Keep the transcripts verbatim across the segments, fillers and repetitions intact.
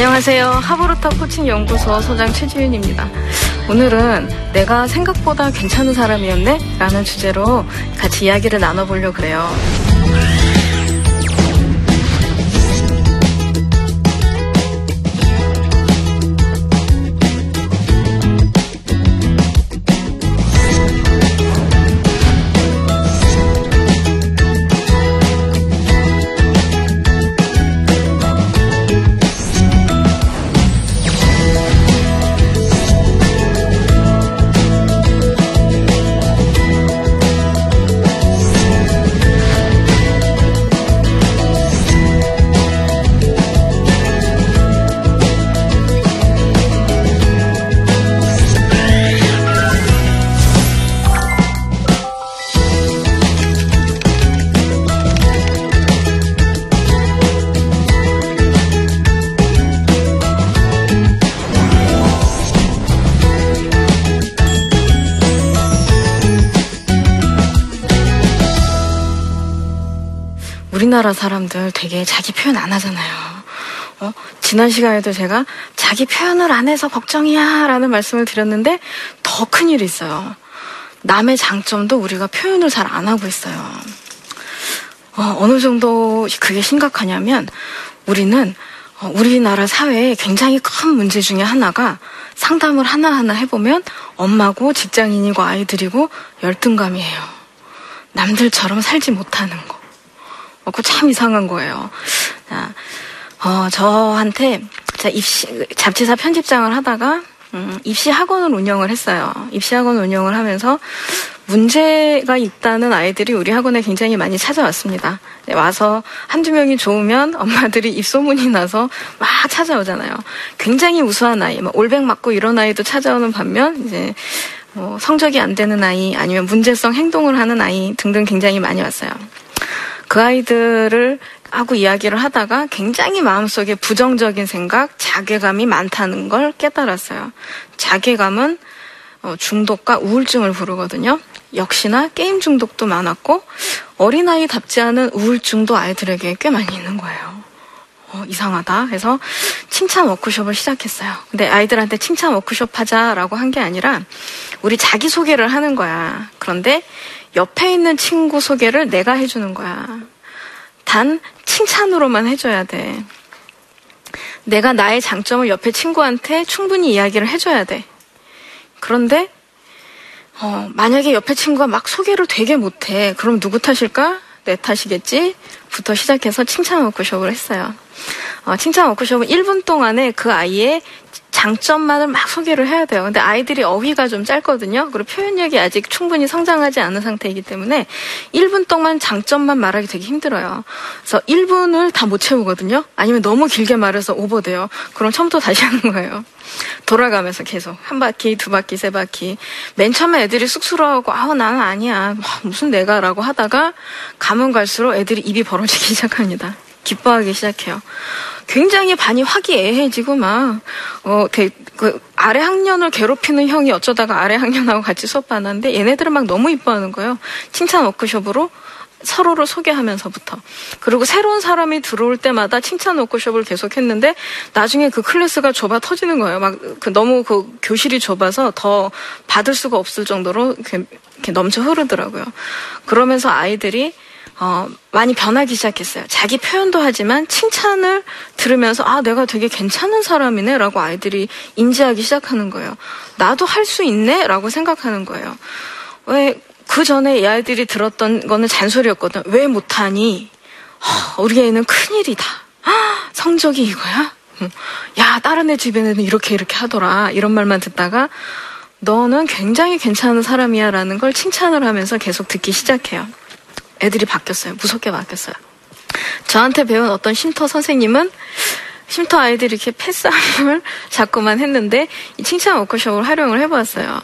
안녕하세요. 하브르타 코칭연구소 소장 최지윤입니다. 오늘은 내가 생각보다 괜찮은 사람이었네? 라는 주제로 같이 이야기를 나눠보려고 해요. 우리나라 사람들 되게 자기 표현 안 하잖아요. 어? 지난 시간에도 제가 자기 표현을 안 해서 걱정이야 라는 말씀을 드렸는데 더 큰일이 있어요. 남의 장점도 우리가 표현을 잘 안 하고 있어요. 어, 어느 정도 그게 심각하냐면 우리는 어, 우리나라 사회에 굉장히 큰 문제 중에 하나가 상담을 하나하나 해보면 엄마고 직장인이고 아이들이고 열등감이에요. 남들처럼 살지 못하는 거. 그거 참 이상한 거예요. 어, 저한테 입시, 잡지사 편집장을 하다가 음, 입시학원을 운영을 했어요. 입시학원 운영을 하면서 문제가 있다는 아이들이 우리 학원에 굉장히 많이 찾아왔습니다. 와서 한두 명이 좋으면 엄마들이 입소문이 나서 막 찾아오잖아요. 굉장히 우수한 아이, 막 올백 맞고 이런 아이도 찾아오는 반면 이제 뭐 성적이 안 되는 아이 아니면 문제성 행동을 하는 아이 등등 굉장히 많이 왔어요. 그 아이들을 하고 이야기를 하다가 굉장히 마음속에 부정적인 생각, 자괴감이 많다는 걸 깨달았어요. 자괴감은 중독과 우울증을 부르거든요. 역시나 게임 중독도 많았고 어린아이답지 않은 우울증도 아이들에게 꽤 많이 있는 거예요. 어, 이상하다 해서 칭찬 워크숍을 시작했어요. 근데 아이들한테 칭찬 워크숍 하자라고 한 게 아니라 우리 자기소개를 하는 거야. 그런데 옆에 있는 친구 소개를 내가 해주는 거야. 단 칭찬으로만 해줘야 돼. 내가 나의 장점을 옆에 친구한테 충분히 이야기를 해줘야 돼. 그런데 어, 만약에 옆에 친구가 막 소개를 되게 못해. 그럼 누구 탓일까? 내 탓이겠지? 부터 시작해서 칭찬 워크숍을 했어요. 어, 칭찬 워크숍은 일 분 동안에 그 아이의 장점만을 막 소개를 해야 돼요. 근데 아이들이 어휘가 좀 짧거든요. 그리고 표현력이 아직 충분히 성장하지 않은 상태이기 때문에 일 분 동안 장점만 말하기 되게 힘들어요. 그래서 일 분을 다 못 채우거든요. 아니면 너무 길게 말해서 오버돼요. 그럼 처음부터 다시 하는 거예요. 돌아가면서 계속 한 바퀴, 두 바퀴, 세 바퀴. 맨 처음에 애들이 쑥스러워하고 아우 나는 아니야. 무슨 내가 라고 하다가 가면 갈수록 애들이 입이 벌어지기 시작합니다. 기뻐하기 시작해요. 굉장히 반이 화기애애해지고 막 어, 그, 그 아래 학년을 괴롭히는 형이 어쩌다가 아래 학년하고 같이 수업하는데 얘네들은 막 너무 이뻐하는 거예요. 칭찬 워크숍으로 서로를 소개하면서부터. 그리고 새로운 사람이 들어올 때마다 칭찬 워크숍을 계속했는데 나중에 그 클래스가 좁아 터지는 거예요. 막 그 너무 그 교실이 좁아서 더 받을 수가 없을 정도로 이렇게, 이렇게 넘쳐 흐르더라고요. 그러면서 아이들이 어, 많이 변하기 시작했어요. 자기 표현도 하지만 칭찬을 들으면서 아, 내가 되게 괜찮은 사람이네 라고 아이들이 인지하기 시작하는 거예요. 나도 할 수 있네 라고 생각하는 거예요. 왜 그 전에 이 아이들이 들었던 거는 잔소리였거든. 왜 못하니? 허, 우리 애는 큰일이다. 허, 성적이 이거야? 야, 다른 애 집에는 이렇게 이렇게 하더라. 이런 말만 듣다가 너는 굉장히 괜찮은 사람이야 라는 걸 칭찬을 하면서 계속 듣기 시작해요. 애들이 바뀌었어요. 무섭게 바뀌었어요. 저한테 배운 어떤 쉼터 선생님은 쉼터 아이들이 이렇게 패싸움을 자꾸만 했는데 이 칭찬 워크숍을 활용을 해보았어요.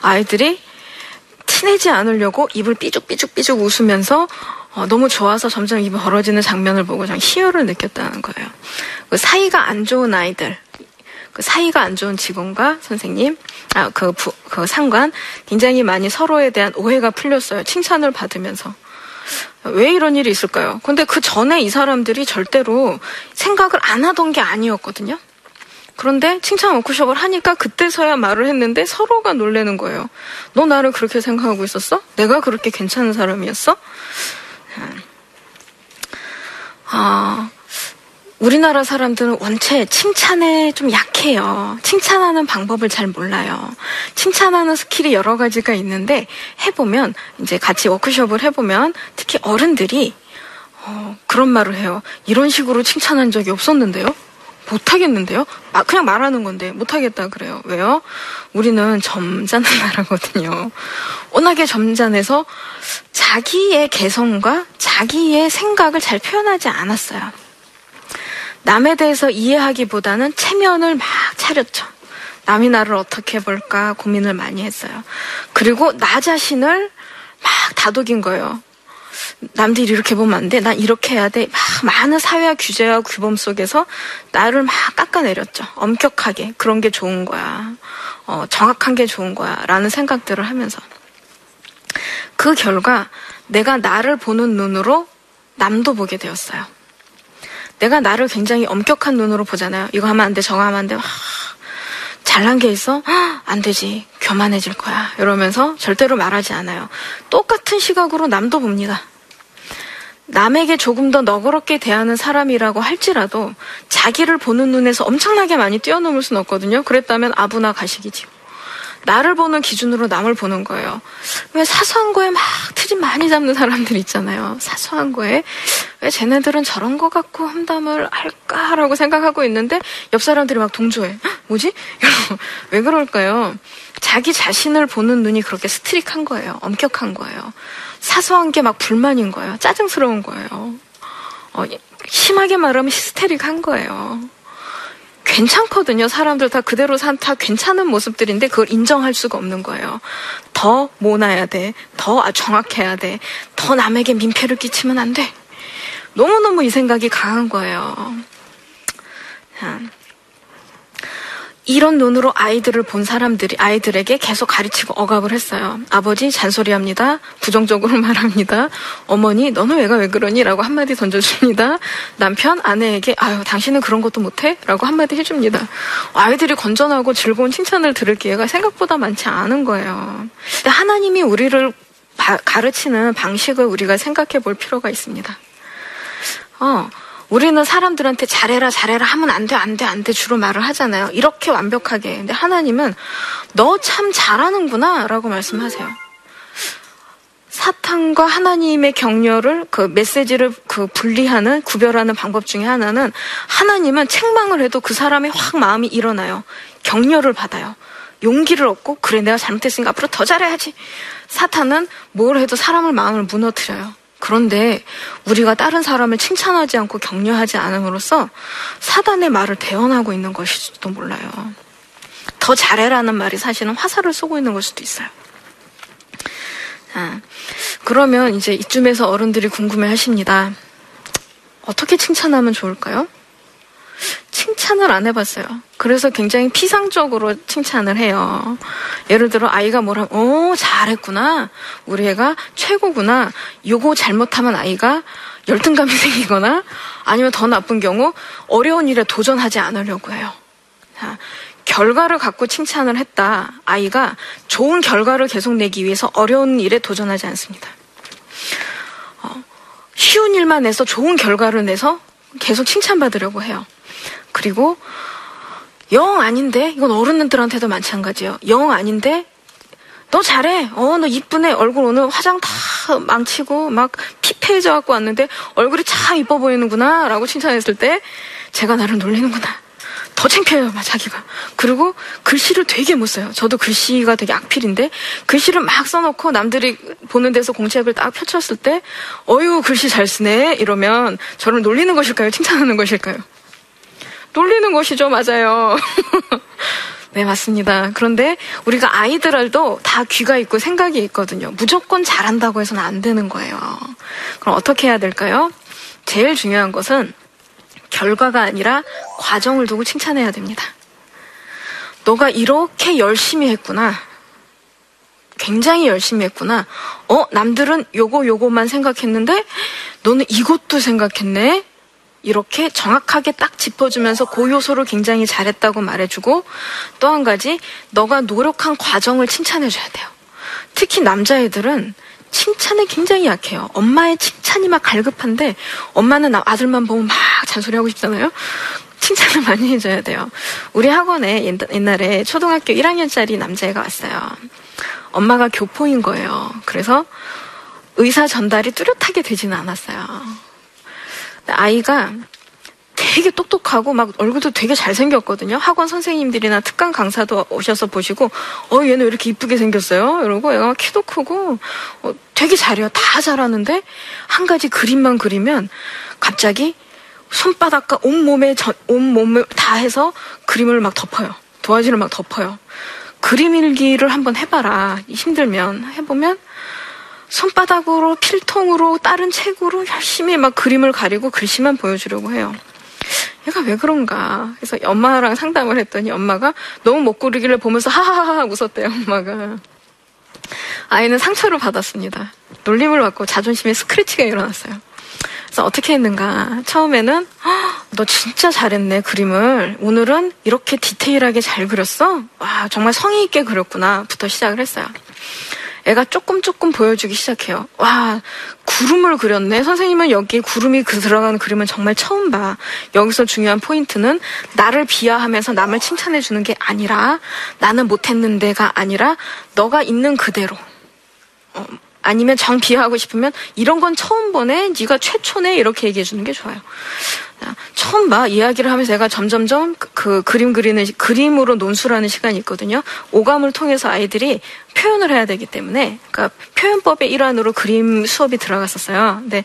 아이들이 티내지 않으려고 입을 삐죽삐죽삐죽 웃으면서 어, 너무 좋아서 점점 입이 벌어지는 장면을 보고 좀 희열을 느꼈다는 거예요. 그 사이가 안 좋은 아이들, 그 사이가 안 좋은 직원과 선생님, 아, 그, 부, 그 상관 굉장히 많이 서로에 대한 오해가 풀렸어요. 칭찬을 받으면서. 왜 이런 일이 있을까요? 근데 그 전에 이 사람들이 절대로 생각을 안 하던 게 아니었거든요. 그런데 칭찬 워크숍을 하니까 그때서야 말을 했는데 서로가 놀라는 거예요. 너 나를 그렇게 생각하고 있었어? 내가 그렇게 괜찮은 사람이었어? 아, 우리나라 사람들은 원체 칭찬에 좀 약해요. 칭찬하는 방법을 잘 몰라요. 칭찬하는 스킬이 여러 가지가 있는데 해보면, 이제 같이 워크숍을 해보면 특히 어른들이 어, 그런 말을 해요. 이런 식으로 칭찬한 적이 없었는데요? 못하겠는데요? 막 그냥 말하는 건데 못하겠다 그래요. 왜요? 우리는 점잖은 나라거든요. 워낙에 점잖해서 자기의 개성과 자기의 생각을 잘 표현하지 않았어요. 남에 대해서 이해하기보다는 체면을 막 차렸죠. 남이 나를 어떻게 볼까 고민을 많이 했어요. 그리고 나 자신을 막 다독인 거예요. 남들이 이렇게 보면 안 돼. 난 이렇게 해야 돼. 막 많은 사회와 규제와 규범 속에서 나를 막 깎아내렸죠. 엄격하게. 그런 게 좋은 거야. 어, 정확한 게 좋은 거야. 라는 생각들을 하면서. 그 결과 내가 나를 보는 눈으로 남도 보게 되었어요. 내가 나를 굉장히 엄격한 눈으로 보잖아요. 이거 하면 안 돼. 저거 하면 안 돼. 와, 잘난 게 있어? 안 되지. 교만해질 거야. 이러면서 절대로 말하지 않아요. 똑같은 시각으로 남도 봅니다. 남에게 조금 더 너그럽게 대하는 사람이라고 할지라도 자기를 보는 눈에서 엄청나게 많이 뛰어넘을 순 없거든요. 그랬다면 아부나 가식이지요. 나를 보는 기준으로 남을 보는 거예요. 왜 사소한 거에 막 트집 많이 잡는 사람들 있잖아요. 사소한 거에 왜 쟤네들은 저런 거 갖고 험담을 할까라고 생각하고 있는데 옆 사람들이 막 동조해. 헉, 뭐지? 왜 그럴까요? 자기 자신을 보는 눈이 그렇게 스트릭한 거예요. 엄격한 거예요. 사소한 게 막 불만인 거예요. 짜증스러운 거예요. 어, 심하게 말하면 히스테릭한 거예요. 괜찮거든요. 사람들 다 그대로 산 다 괜찮은 모습들인데 그걸 인정할 수가 없는 거예요. 더 모나야 돼. 더 정확해야 돼. 더 남에게 민폐를 끼치면 안 돼. 너무너무 이 생각이 강한 거예요. 이런 눈으로 아이들을 본 사람들이 아이들에게 계속 가르치고 억압을 했어요. 아버지 잔소리합니다. 부정적으로 말합니다. 어머니 너는 왜가 왜 그러니? 라고 한마디 던져줍니다. 남편 아내에게 아유 당신은 그런 것도 못해? 라고 한마디 해줍니다. 아이들이 건전하고 즐거운 칭찬을 들을 기회가 생각보다 많지 않은 거예요. 근데 하나님이 우리를 바, 가르치는 방식을 우리가 생각해 볼 필요가 있습니다. 어. 우리는 사람들한테 잘해라 잘해라 하면 안 돼 안 돼 안 돼 주로 말을 하잖아요. 이렇게 완벽하게. 근데 하나님은 너 참 잘하는구나 라고 말씀하세요. 사탄과 하나님의 격려를 그 메시지를 그 분리하는 구별하는 방법 중에 하나는 하나님은 책망을 해도 그 사람의 확 마음이 일어나요. 격려를 받아요. 용기를 얻고 그래 내가 잘못했으니까 앞으로 더 잘해야지. 사탄은 뭘 해도 사람을 마음을 무너뜨려요. 그런데 우리가 다른 사람을 칭찬하지 않고 격려하지 않음으로써 사단의 말을 대언하고 있는 것일지도 몰라요. 더 잘해라는 말이 사실은 화살을 쏘고 있는 걸 수도 있어요. 자, 그러면 이제 이쯤에서 어른들이 궁금해 하십니다. 어떻게 칭찬하면 좋을까요? 칭찬을 안 해봤어요. 그래서 굉장히 피상적으로 칭찬을 해요. 예를 들어 아이가 뭘 하면 오 잘했구나. 우리 애가 최고구나. 요거 잘못하면 아이가 열등감이 생기거나 아니면 더 나쁜 경우 어려운 일에 도전하지 않으려고 해요. 자, 결과를 갖고 칭찬을 했다. 아이가 좋은 결과를 계속 내기 위해서 어려운 일에 도전하지 않습니다. 어, 쉬운 일만 내서 좋은 결과를 내서 계속 칭찬받으려고 해요. 그리고 영 아닌데 이건 어른들한테도 마찬가지예요. 영 아닌데 너 잘해. 어, 너 이쁘네. 얼굴 오늘 화장 다 망치고 막 피폐해져 갖고 왔는데 얼굴이 참 이뻐 보이는구나 라고 칭찬했을 때 제가 나를 놀리는구나. 더 창피해요 자기가. 그리고 글씨를 되게 못 써요. 저도 글씨가 되게 악필인데 글씨를 막 써놓고 남들이 보는 데서 공책을 딱 펼쳤을 때 어유 글씨 잘 쓰네 이러면 저를 놀리는 것일까요? 칭찬하는 것일까요? 놀리는 것이죠. 맞아요. 네, 맞습니다. 그런데 우리가 아이들도 다 귀가 있고 생각이 있거든요. 무조건 잘한다고 해서는 안 되는 거예요. 그럼 어떻게 해야 될까요? 제일 중요한 것은 결과가 아니라 과정을 두고 칭찬해야 됩니다. 너가 이렇게 열심히 했구나. 굉장히 열심히 했구나. 어? 남들은 요거 요거만 생각했는데 너는 이것도 생각했네. 이렇게 정확하게 딱 짚어주면서 그 요소를 굉장히 잘했다고 말해주고, 또 한 가지 너가 노력한 과정을 칭찬해줘야 돼요. 특히 남자애들은 칭찬에 굉장히 약해요. 엄마의 칭찬이 막 갈급한데 엄마는 아들만 보면 막 잔소리하고 싶잖아요. 칭찬을 많이 해줘야 돼요. 우리 학원에 옛날에 초등학교 일 학년짜리 남자애가 왔어요. 엄마가 교포인 거예요. 그래서 의사 전달이 뚜렷하게 되지는 않았어요. 아이가 되게 똑똑하고 막 얼굴도 되게 잘생겼거든요. 학원 선생님들이나 특강 강사도 오셔서 보시고 어 얘는 왜 이렇게 이쁘게 생겼어요? 이러고 얘가 키도 크고 어, 되게 잘해요. 다 잘하는데 한 가지 그림만 그리면 갑자기 손바닥과 온몸에 전, 온몸을 다 해서 그림을 막 덮어요. 도화지를 막 덮어요. 그림 일기를 한번 해봐라. 힘들면 해보면 손바닥으로 필통으로 다른 책으로 열심히 막 그림을 가리고 글씨만 보여주려고 해요. 얘가 왜 그런가? 그래서 엄마랑 상담을 했더니 엄마가 너무 못 그리기를 보면서 하하하 웃었대요. 엄마가. 아이는 상처를 받았습니다. 놀림을 받고 자존심에 스크래치가 일어났어요. 그래서 어떻게 했는가? 처음에는 너 진짜 잘했네 그림을. 오늘은 이렇게 디테일하게 잘 그렸어? 와 정말 성의 있게 그렸구나 부터 시작을 했어요. 애가 조금 조금 보여주기 시작해요. 와 구름을 그렸네. 선생님은 여기 구름이 그 들어가는 그림은 정말 처음 봐. 여기서 중요한 포인트는 나를 비하하면서 남을 칭찬해주는 게 아니라 나는 못했는데가 아니라 너가 있는 그대로. 어, 아니면 정 비하하고 싶으면 이런 건 처음 보네. 네가 최초네. 이렇게 얘기해주는 게 좋아요. 처음 봐 이야기를 하면서 애가 점점점 그, 그 그림 그리는 그림으로 논술하는 시간이 있거든요. 오감을 통해서 아이들이 표현을 해야 되기 때문에 그러니까 표현법의 일환으로 그림 수업이 들어갔었어요. 근데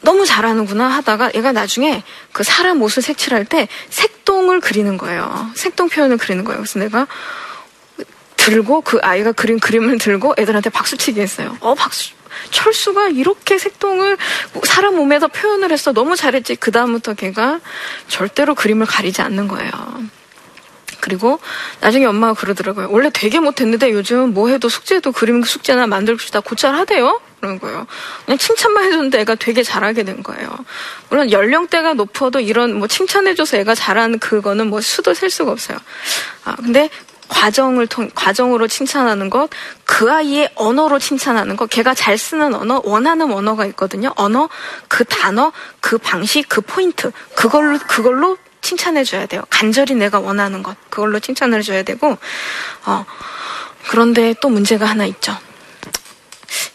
너무 잘하는구나 하다가 얘가 나중에 그 사람 옷을 색칠할 때 색동을 그리는 거예요. 색동 표현을 그리는 거예요. 그래서 내가 들고 그 아이가 그린 그림을 들고 애들한테 박수치기 했어요. 어 박수. 철수가 이렇게 색동을 사람 몸에서 표현을 했어. 너무 잘했지. 그 다음부터 걔가 절대로 그림을 가리지 않는 거예요. 그리고 나중에 엄마가 그러더라고요. 원래 되게 못했는데 요즘 뭐 해도 숙제도 그림 숙제나 만들고 다 고찰하대요? 그런 거예요. 그냥 칭찬만 해줬는데 애가 되게 잘하게 된 거예요. 물론 연령대가 높아도 이런 뭐 칭찬해줘서 애가 잘하는 그거는 뭐 수도 셀 수가 없어요. 아, 근데 과정을 통, 과정으로 칭찬하는 것, 그 아이의 언어로 칭찬하는 것, 걔가 잘 쓰는 언어, 원하는 언어가 있거든요. 언어, 그 단어, 그 방식, 그 포인트, 그걸로, 그걸로 칭찬해줘야 돼요. 간절히 내가 원하는 것, 그걸로 칭찬을 해줘야 되고, 어, 그런데 또 문제가 하나 있죠.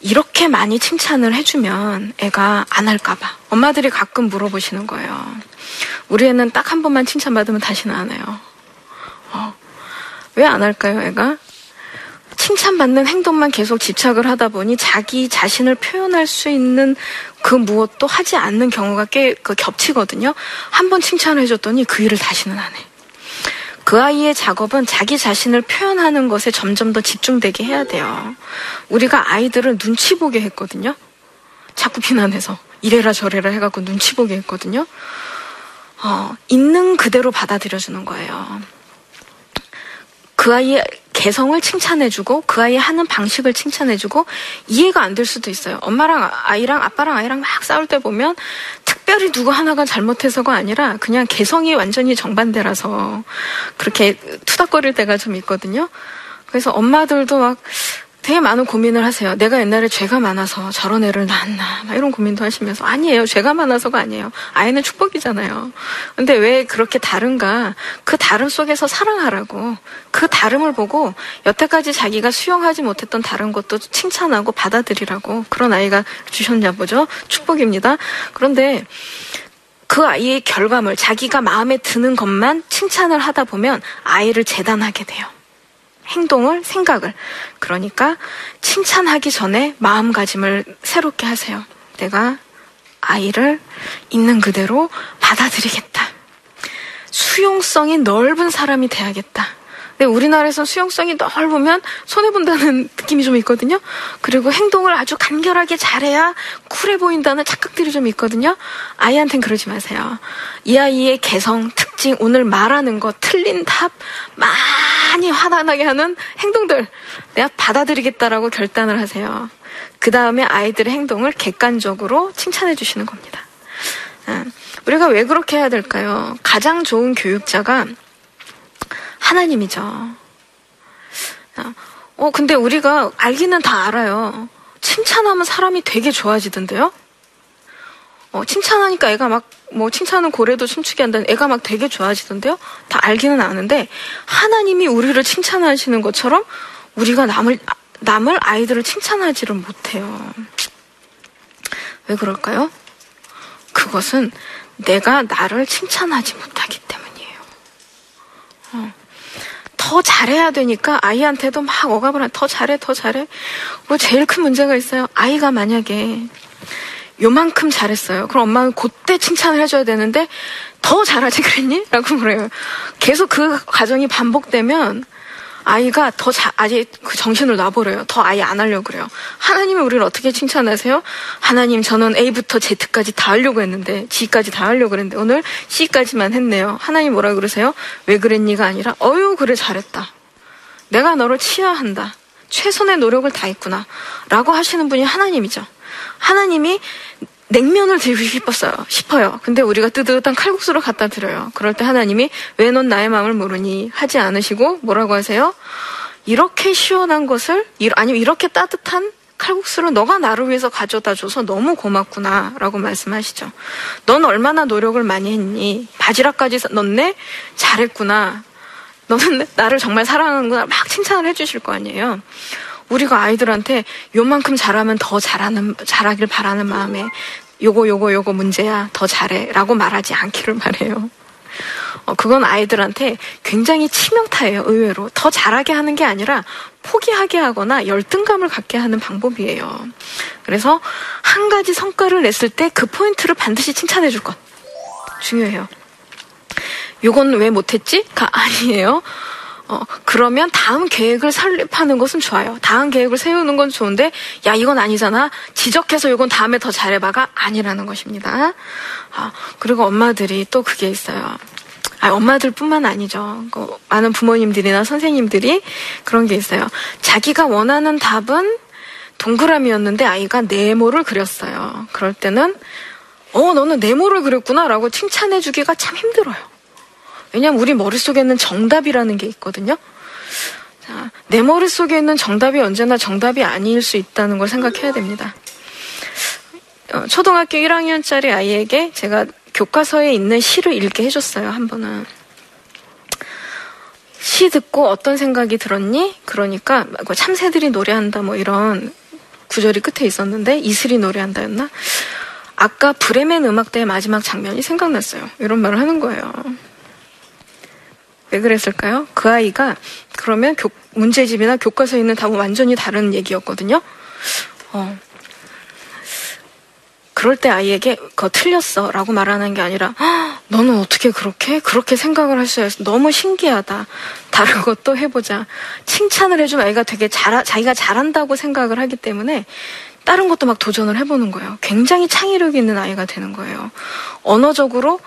이렇게 많이 칭찬을 해주면 애가 안 할까봐. 엄마들이 가끔 물어보시는 거예요. 우리 애는 딱 한 번만 칭찬받으면 다시는 안 해요. 어. 왜 안 할까요, 애가? 칭찬받는 행동만 계속 집착을 하다 보니 자기 자신을 표현할 수 있는 그 무엇도 하지 않는 경우가 꽤 겹치거든요. 한 번 칭찬을 해줬더니 그 일을 다시는 안 해. 그 아이의 작업은 자기 자신을 표현하는 것에 점점 더 집중되게 해야 돼요. 우리가 아이들을 눈치 보게 했거든요. 자꾸 비난해서 이래라 저래라 해갖고 눈치 보게 했거든요. 어, 있는 그대로 받아들여주는 거예요. 그 아이의 개성을 칭찬해주고 그 아이의 하는 방식을 칭찬해주고 이해가 안 될 수도 있어요. 엄마랑 아이랑 아빠랑 아이랑 막 싸울 때 보면 특별히 누구 하나가 잘못해서가 아니라 그냥 개성이 완전히 정반대라서 그렇게 투닥거릴 때가 좀 있거든요. 그래서 엄마들도 막 되게 많은 고민을 하세요. 내가 옛날에 죄가 많아서 저런 애를 낳았나 막 이런 고민도 하시면서 아니에요. 죄가 많아서가 아니에요. 아이는 축복이잖아요. 근데 왜 그렇게 다른가? 그 다름 속에서 사랑하라고. 그 다름을 보고 여태까지 자기가 수용하지 못했던 다른 것도 칭찬하고 받아들이라고. 그런 아이가 주셨냐 보죠. 축복입니다. 그런데 그 아이의 결과물, 자기가 마음에 드는 것만 칭찬을 하다 보면 아이를 재단하게 돼요. 행동을, 생각을. 그러니까 칭찬하기 전에 마음가짐을 새롭게 하세요. 내가 아이를 있는 그대로 받아들이겠다. 수용성이 넓은 사람이 돼야겠다. 근데 우리나라에서는 수용성이 넓으면 손해본다는 느낌이 좀 있거든요. 그리고 행동을 아주 간결하게 잘해야 쿨해 보인다는 착각들이 좀 있거든요. 아이한테는 그러지 마세요. 이 아이의 개성, 특징, 오늘 말하는 거, 틀린 답, 막 많이 화나게 하는 행동들 내가 받아들이겠다라고 결단을 하세요. 그 다음에 아이들의 행동을 객관적으로 칭찬해 주시는 겁니다. 우리가 왜 그렇게 해야 될까요? 가장 좋은 교육자가 하나님이죠. 어, 근데 우리가 알기는 다 알아요. 칭찬하면 사람이 되게 좋아지던데요? 어, 칭찬하니까 애가 막, 뭐, 칭찬은 고래도 춤추게 한다는 애가 막 되게 좋아지던데요? 다 알기는 아는데, 하나님이 우리를 칭찬하시는 것처럼 우리가 남을, 남을 아이들을 칭찬하지를 못해요. 왜 그럴까요? 그것은 내가 나를 칭찬하지 못하기 때문이에요. 어. 더 잘해야 되니까 아이한테도 막 억압을 한, 더 잘해, 더 잘해. 뭐 제일 큰 문제가 있어요. 아이가 만약에 요만큼 잘했어요. 그럼 엄마는 그때 칭찬을 해줘야 되는데 더 잘하지 그랬니? 라고 물어요. 계속 그 과정이 반복되면 아이가 더 자, 아예 그 정신을 놔버려요. 더 아예 안 하려고 그래요. 하나님이 우리를 어떻게 칭찬하세요? 하나님, 저는 A부터 Z까지 다 하려고 했는데, G까지 다 하려고 그랬는데, 오늘 C까지만 했네요. 하나님 뭐라 그러세요? 왜 그랬니가 아니라, 어유, 그래, 잘했다. 내가 너를 치유한다. 최선의 노력을 다했구나. 라고 하시는 분이 하나님이죠. 하나님이 냉면을 드리고 싶었어요. 싶어요. 근데 우리가 뜨뜻한 칼국수를 갖다 드려요. 그럴 때 하나님이 왜 넌 나의 마음을 모르니 하지 않으시고 뭐라고 하세요? 이렇게 시원한 것을, 아니면 이렇게 따뜻한 칼국수를 너가 나를 위해서 가져다 줘서 너무 고맙구나 라고 말씀하시죠. 넌 얼마나 노력을 많이 했니? 바지락까지 넣네? 잘했구나. 너는 나를 정말 사랑하는구나. 막 칭찬을 해주실 거 아니에요. 우리가 아이들한테 요만큼 잘하면 더 잘하는, 잘하길 바라는 마음에 요거, 요거, 요거 문제야. 더 잘해. 라고 말하지 않기를 바래요. 어, 그건 아이들한테 굉장히 치명타예요. 의외로. 더 잘하게 하는 게 아니라 포기하게 하거나 열등감을 갖게 하는 방법이에요. 그래서 한 가지 성과를 냈을 때 그 포인트를 반드시 칭찬해 줄 것. 중요해요. 요건 왜 못했지? 가 아니에요. 어, 그러면 다음 계획을 설립하는 것은 좋아요. 다음 계획을 세우는 건 좋은데, 야, 이건 아니잖아. 지적해서 이건 다음에 더 잘해봐가 아니라는 것입니다. 아, 그리고 엄마들이 또 그게 있어요. 아, 엄마들 뿐만 아니죠. 그 많은 부모님들이나 선생님들이 그런 게 있어요. 자기가 원하는 답은 동그라미였는데 아이가 네모를 그렸어요. 그럴 때는, 어, 너는 네모를 그렸구나. 라고 칭찬해주기가 참 힘들어요. 왜냐면 우리 머릿속에는 정답이라는 게 있거든요. 자, 내 머릿속에 있는 정답이 언제나 정답이 아닐 수 있다는 걸 생각해야 됩니다. 어, 초등학교 일 학년짜리 아이에게 제가 교과서에 있는 시를 읽게 해줬어요. 한 번은. 시 듣고 어떤 생각이 들었니? 그러니까 참새들이 노래한다 뭐 이런 구절이 끝에 있었는데 이슬이 노래한다였나? 아까 브레멘 음악대의 마지막 장면이 생각났어요. 이런 말을 하는 거예요. 왜 그랬을까요? 그 아이가 그러면 교, 문제집이나 교과서에 있는 답은 완전히 다른 얘기였거든요. 어. 그럴 때 아이에게 그거 틀렸어 라고 말하는 게 아니라 너는 어떻게 그렇게? 그렇게 생각을 할 수 있어. 너무 신기하다. 다른 것도 해보자. 칭찬을 해주면 아이가 되게 잘, 자기가 잘한다고 생각을 하기 때문에 다른 것도 막 도전을 해보는 거예요. 굉장히 창의력이 있는 아이가 되는 거예요. 언어적으로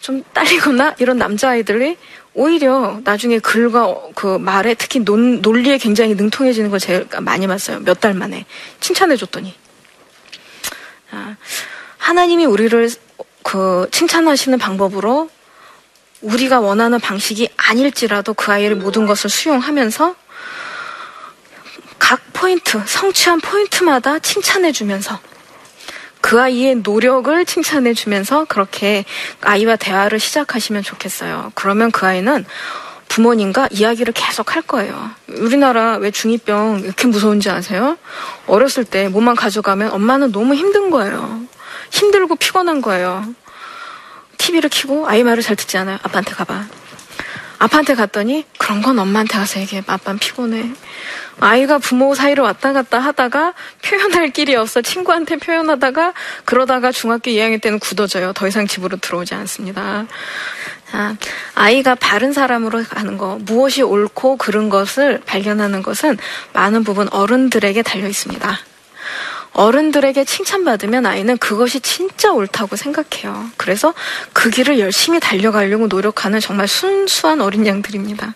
좀 딸리거나 이런 남자아이들이 오히려 나중에 글과 그 말에 특히 논, 논리에 굉장히 능통해지는 걸 제가 많이 봤어요. 몇 달 만에. 칭찬해줬더니. 아, 하나님이 우리를 그 칭찬하시는 방법으로 우리가 원하는 방식이 아닐지라도 그 아이의 모든 것을 수용하면서 각 포인트, 성취한 포인트마다 칭찬해주면서 그 아이의 노력을 칭찬해주면서 그렇게 아이와 대화를 시작하시면 좋겠어요. 그러면 그 아이는 부모님과 이야기를 계속 할 거예요. 우리나라 왜 중이병 이렇게 무서운지 아세요? 어렸을 때 몸만 가져가면 엄마는 너무 힘든 거예요. 힘들고 피곤한 거예요. 티비를 켜고 아이 말을 잘 듣지 않아요. 아빠한테 가봐. 아빠한테 갔더니 그런 건 엄마한테 가서 얘기해. 아빠는 피곤해. 아이가 부모 사이로 왔다 갔다 하다가 표현할 길이 없어 친구한테 표현하다가 그러다가 중학교 이 학년 때는 굳어져요. 더 이상 집으로 들어오지 않습니다. 자, 아이가 바른 사람으로 가는 거, 무엇이 옳고 그른 것을 발견하는 것은 많은 부분 어른들에게 달려 있습니다. 어른들에게 칭찬받으면 아이는 그것이 진짜 옳다고 생각해요. 그래서 그 길을 열심히 달려가려고 노력하는 정말 순수한 어린 양들입니다.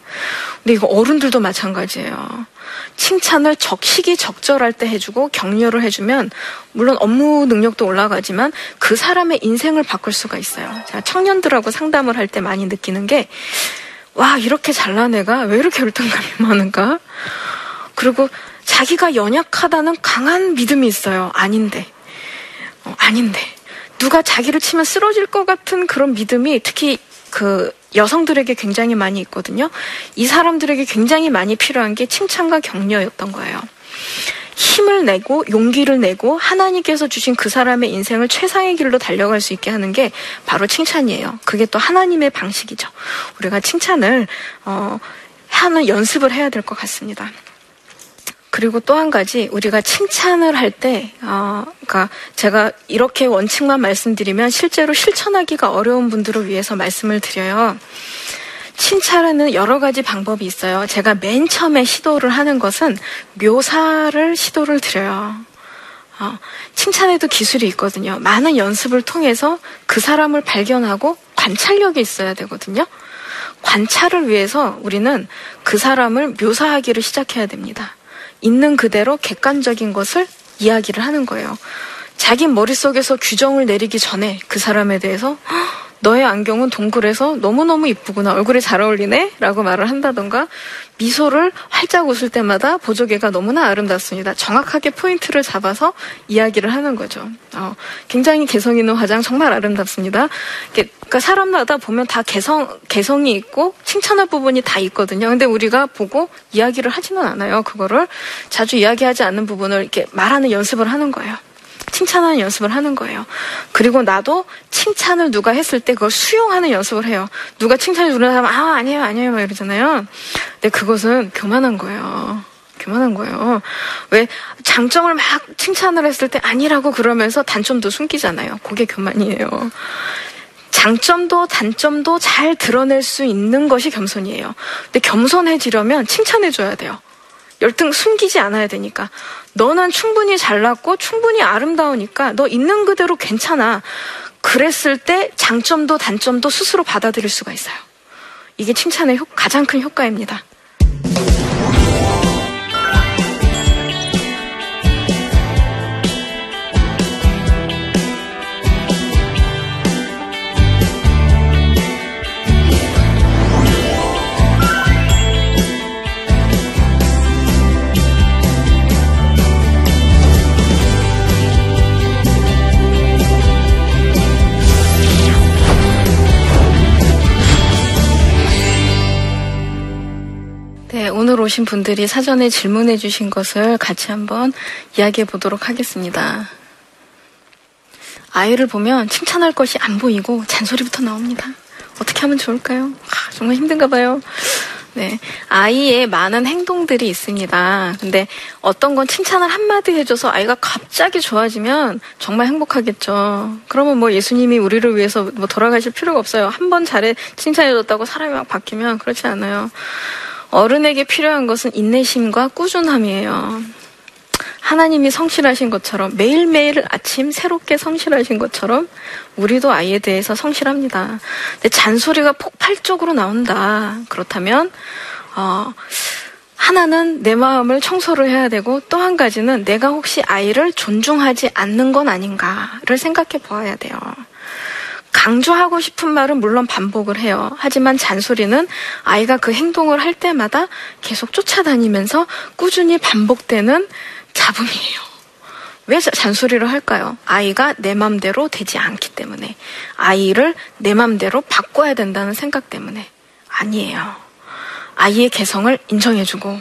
근데 이거 어른들도 마찬가지예요. 칭찬을 적, 시기 적절할 때 해주고 격려를 해주면 물론 업무 능력도 올라가지만 그 사람의 인생을 바꿀 수가 있어요. 제가 청년들하고 상담을 할 때 많이 느끼는 게, 와, 이렇게 잘난 애가 왜 이렇게 열등감이 많은가? 그리고 자기가 연약하다는 강한 믿음이 있어요. 아닌데, 어, 아닌데. 누가 자기를 치면 쓰러질 것 같은 그런 믿음이 특히 그 여성들에게 굉장히 많이 있거든요. 이 사람들에게 굉장히 많이 필요한 게 칭찬과 격려였던 거예요. 힘을 내고 용기를 내고 하나님께서 주신 그 사람의 인생을 최상의 길로 달려갈 수 있게 하는 게 바로 칭찬이에요. 그게 또 하나님의 방식이죠. 우리가 칭찬을 어, 하는 연습을 해야 될 것 같습니다. 그리고 또 한 가지, 우리가 칭찬을 할 때, 어, 그러니까 제가 이렇게 원칙만 말씀드리면 실제로 실천하기가 어려운 분들을 위해서 말씀을 드려요. 칭찬에는 여러 가지 방법이 있어요. 제가 맨 처음에 시도를 하는 것은 묘사를 시도를 드려요. 어, 칭찬에도 기술이 있거든요. 많은 연습을 통해서 그 사람을 발견하고 관찰력이 있어야 되거든요. 관찰을 위해서 우리는 그 사람을 묘사하기를 시작해야 됩니다. 있는 그대로 객관적인 것을 이야기를 하는 거예요. 자기 머릿속에서 규정을 내리기 전에 그 사람에 대해서 너의 안경은 동그래서 너무너무 이쁘구나, 얼굴에 잘 어울리네 라고 말을 한다던가, 미소를 활짝 웃을 때마다 보조개가 너무나 아름답습니다. 정확하게 포인트를 잡아서 이야기를 하는 거죠. 어, 굉장히 개성 있는 화장 정말 아름답습니다. 그러니까 사람마다 보면 다 개성, 개성이 있고 칭찬할 부분이 다 있거든요. 근데 우리가 보고 이야기를 하지는 않아요. 그거를 자주 이야기하지 않는 부분을 이렇게 말하는 연습을 하는 거예요. 칭찬하는 연습을 하는 거예요. 그리고 나도 칭찬을 누가 했을 때 그걸 수용하는 연습을 해요. 누가 칭찬을 누르는 사람, 아, 아니에요, 아니에요, 막 이러잖아요. 근데 그것은 교만한 거예요. 교만한 거예요. 왜 장점을 막 칭찬을 했을 때 아니라고 그러면서 단점도 숨기잖아요. 그게 교만이에요. 장점도 단점도 잘 드러낼 수 있는 것이 겸손이에요. 근데 겸손해지려면 칭찬해줘야 돼요. 열등 숨기지 않아야 되니까. 너는 충분히 잘났고 충분히 아름다우니까 너 있는 그대로 괜찮아. 그랬을 때 장점도 단점도 스스로 받아들일 수가 있어요. 이게 칭찬의 가장 큰 효과입니다. 오늘 오신 분들이 사전에 질문해 주신 것을 같이 한번 이야기해 보도록 하겠습니다. 아이를 보면 칭찬할 것이 안 보이고 잔소리부터 나옵니다. 어떻게 하면 좋을까요? 아, 정말 힘든가 봐요. 네, 아이의 많은 행동들이 있습니다. 근데 어떤 건 칭찬을 한마디 해줘서 아이가 갑자기 좋아지면 정말 행복하겠죠. 그러면 뭐 예수님이 우리를 위해서 뭐 돌아가실 필요가 없어요. 한 번 잘해 칭찬해줬다고 사람이 막 바뀌면 그렇지 않아요. 어른에게 필요한 것은 인내심과 꾸준함이에요. 하나님이 성실하신 것처럼, 매일매일 아침 새롭게 성실하신 것처럼 우리도 아이에 대해서 성실합니다. 근데 잔소리가 폭발적으로 나온다. 그렇다면 어, 하나는 내 마음을 청소를 해야 되고 또 한 가지는 내가 혹시 아이를 존중하지 않는 건 아닌가를 생각해 보아야 돼요. 강조하고 싶은 말은 물론 반복을 해요. 하지만 잔소리는 아이가 그 행동을 할 때마다 계속 쫓아다니면서 꾸준히 반복되는 잡음이에요. 왜 잔소리를 할까요? 아이가 내 맘대로 되지 않기 때문에. 아이를 내 맘대로 바꿔야 된다는 생각 때문에. 아니에요. 아이의 개성을 인정해주고,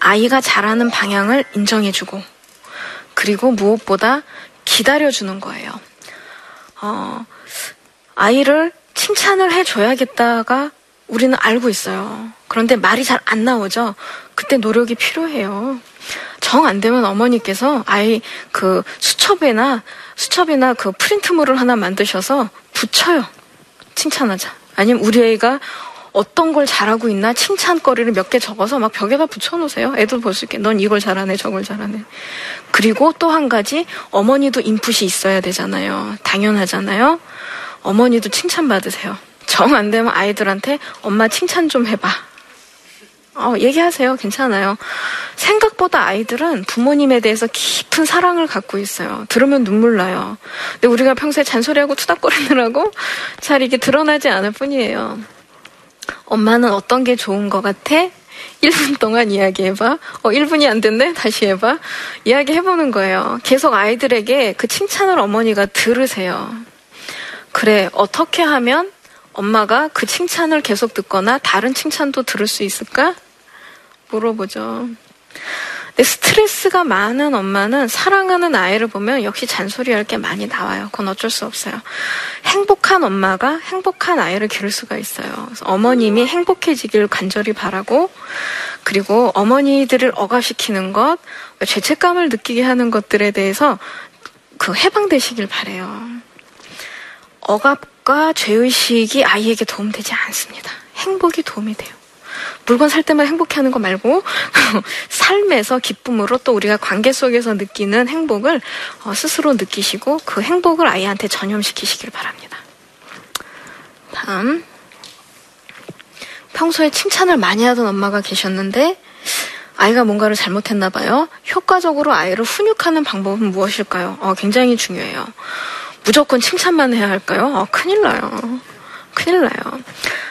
아이가 잘하는 방향을 인정해주고, 그리고 무엇보다 기다려주는 거예요. 어... 아이를 칭찬을 해줘야겠다가 우리는 알고 있어요. 그런데 말이 잘 안 나오죠. 그때 노력이 필요해요. 정 안 되면 어머니께서 아이 그 수첩에나 수첩이나 그 프린트물을 하나 만드셔서 붙여요. 칭찬하자. 아니면 우리 애가 어떤 걸 잘하고 있나 칭찬거리를 몇 개 적어서 막 벽에다 붙여놓으세요. 애도 볼 수 있게. 넌 이걸 잘하네, 저걸 잘하네. 그리고 또 한 가지, 어머니도 인풋이 있어야 되잖아요. 당연하잖아요. 어머니도 칭찬받으세요. 정 안 되면 아이들한테 엄마 칭찬 좀 해봐. 어, 얘기하세요. 괜찮아요. 생각보다 아이들은 부모님에 대해서 깊은 사랑을 갖고 있어요. 들으면 눈물 나요. 근데 우리가 평소에 잔소리하고 투닥거리느라고 잘 이게 드러나지 않을 뿐이에요. 엄마는 어떤 게 좋은 것 같아? 일 분 동안 이야기해봐. 어, 일 분이 안 됐네? 다시 해봐. 이야기해보는 거예요. 계속 아이들에게 그 칭찬을 어머니가 들으세요. 그래, 어떻게 하면 엄마가 그 칭찬을 계속 듣거나 다른 칭찬도 들을 수 있을까? 물어보죠. 근데 스트레스가 많은 엄마는 사랑하는 아이를 보면 역시 잔소리할 게 많이 나와요. 그건 어쩔 수 없어요. 행복한 엄마가 행복한 아이를 기를 수가 있어요. 어머님이 행복해지길 간절히 바라고, 그리고 어머니들을 억압시키는 것, 죄책감을 느끼게 하는 것들에 대해서 그 해방되시길 바래요. 억압과 죄의식이 아이에게 도움되지 않습니다. 행복이 도움이 돼요. 물건 살 때만 행복해하는 거 말고 삶에서 기쁨으로 또 우리가 관계 속에서 느끼는 행복을 스스로 느끼시고 그 행복을 아이한테 전염시키시길 바랍니다. 다음, 평소에 칭찬을 많이 하던 엄마가 계셨는데 아이가 뭔가를 잘못했나 봐요. 효과적으로 아이를 훈육하는 방법은 무엇일까요? 어, 굉장히 중요해요. 무조건 칭찬만 해야 할까요? 어, 큰일 나요. 큰일 나요.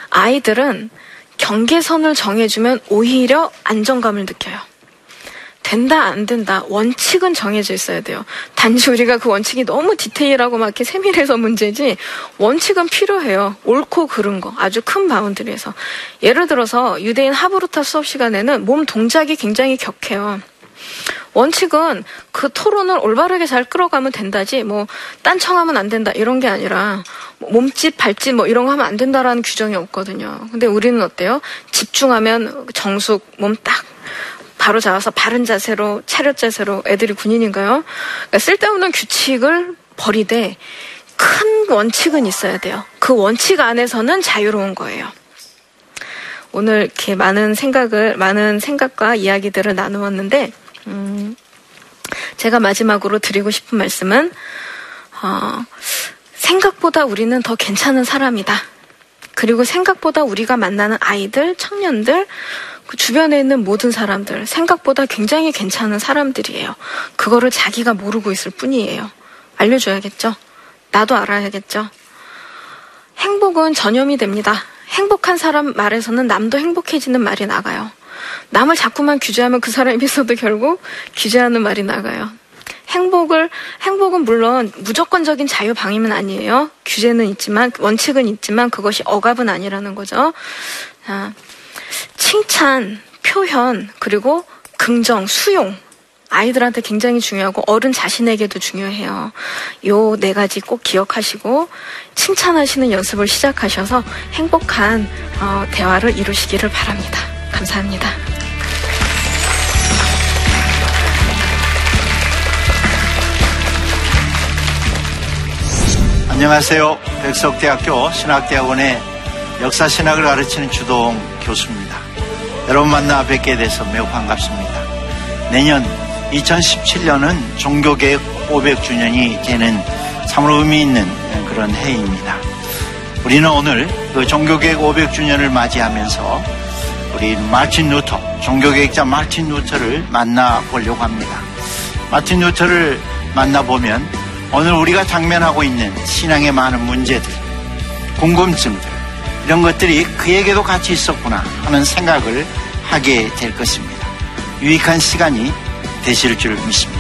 아이들은 경계선을 정해주면 오히려 안정감을 느껴요. 된다, 안 된다. 원칙은 정해져 있어야 돼요. 단지 우리가 그 원칙이 너무 디테일하고 막 이렇게 세밀해서 문제지, 원칙은 필요해요. 옳고 그른 거. 아주 큰 바운드리에서. 예를 들어서 유대인 하브르타 수업 시간에는 몸 동작이 굉장히 격해요. 원칙은 그 토론을 올바르게 잘 끌어가면 된다지, 뭐 딴청하면 안 된다 이런 게 아니라 뭐 몸짓, 발짓 뭐 이런 거 하면 안 된다라는 규정이 없거든요. 근데 우리는 어때요? 집중하면 정숙, 몸 딱 바로 잡아서 바른 자세로, 차렷 자세로. 애들이 군인인가요? 그러니까 쓸데없는 규칙을 버리되 큰 원칙은 있어야 돼요. 그 원칙 안에서는 자유로운 거예요. 오늘 이렇게 많은 생각을, 많은 생각과 이야기들을 나누었는데, 음, 제가 마지막으로 드리고 싶은 말씀은, 어, 생각보다 우리는 더 괜찮은 사람이다. 그리고 생각보다 우리가 만나는 아이들, 청년들, 그 주변에 있는 모든 사람들, 생각보다 굉장히 괜찮은 사람들이에요. 그거를 자기가 모르고 있을 뿐이에요. 알려줘야겠죠? 나도 알아야겠죠? 행복은 전염이 됩니다. 행복한 사람 말에서는 남도 행복해지는 말이 나가요. 남을 자꾸만 규제하면 그 사람에 비해서도 결국 규제하는 말이 나가요. 행복을, 행복은 물론 무조건적인 자유방임은 아니에요. 규제는 있지만, 원칙은 있지만 그것이 억압은 아니라는 거죠. 자, 칭찬, 표현, 그리고 긍정, 수용. 아이들한테 굉장히 중요하고 어른 자신에게도 중요해요. 요 네 가지 꼭 기억하시고 칭찬하시는 연습을 시작하셔서 행복한 어, 대화를 이루시기를 바랍니다. 감사합니다. 안녕하세요. 백석대학교 신학대학원의 역사신학을 가르치는 주도웅 교수입니다. 여러분 만나 뵙게 돼서 매우 반갑습니다. 내년 이천십칠 년은 종교개혁 오백 주년이 되는 참으로 의미 있는 그런 해입니다. 우리는 오늘 그 종교개혁 오백 주년을 맞이하면서 우리 마틴 루터, 종교개혁자 마틴 루터를 만나보려고 합니다. 마틴 루터를 만나보면 오늘 우리가 당면하고 있는 신앙의 많은 문제들, 궁금증들, 이런 것들이 그에게도 같이 있었구나 하는 생각을 하게 될 것입니다. 유익한 시간이 되실 줄 믿습니다.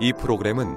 이 프로그램은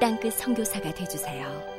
땅끝 선교사가 되어주세요.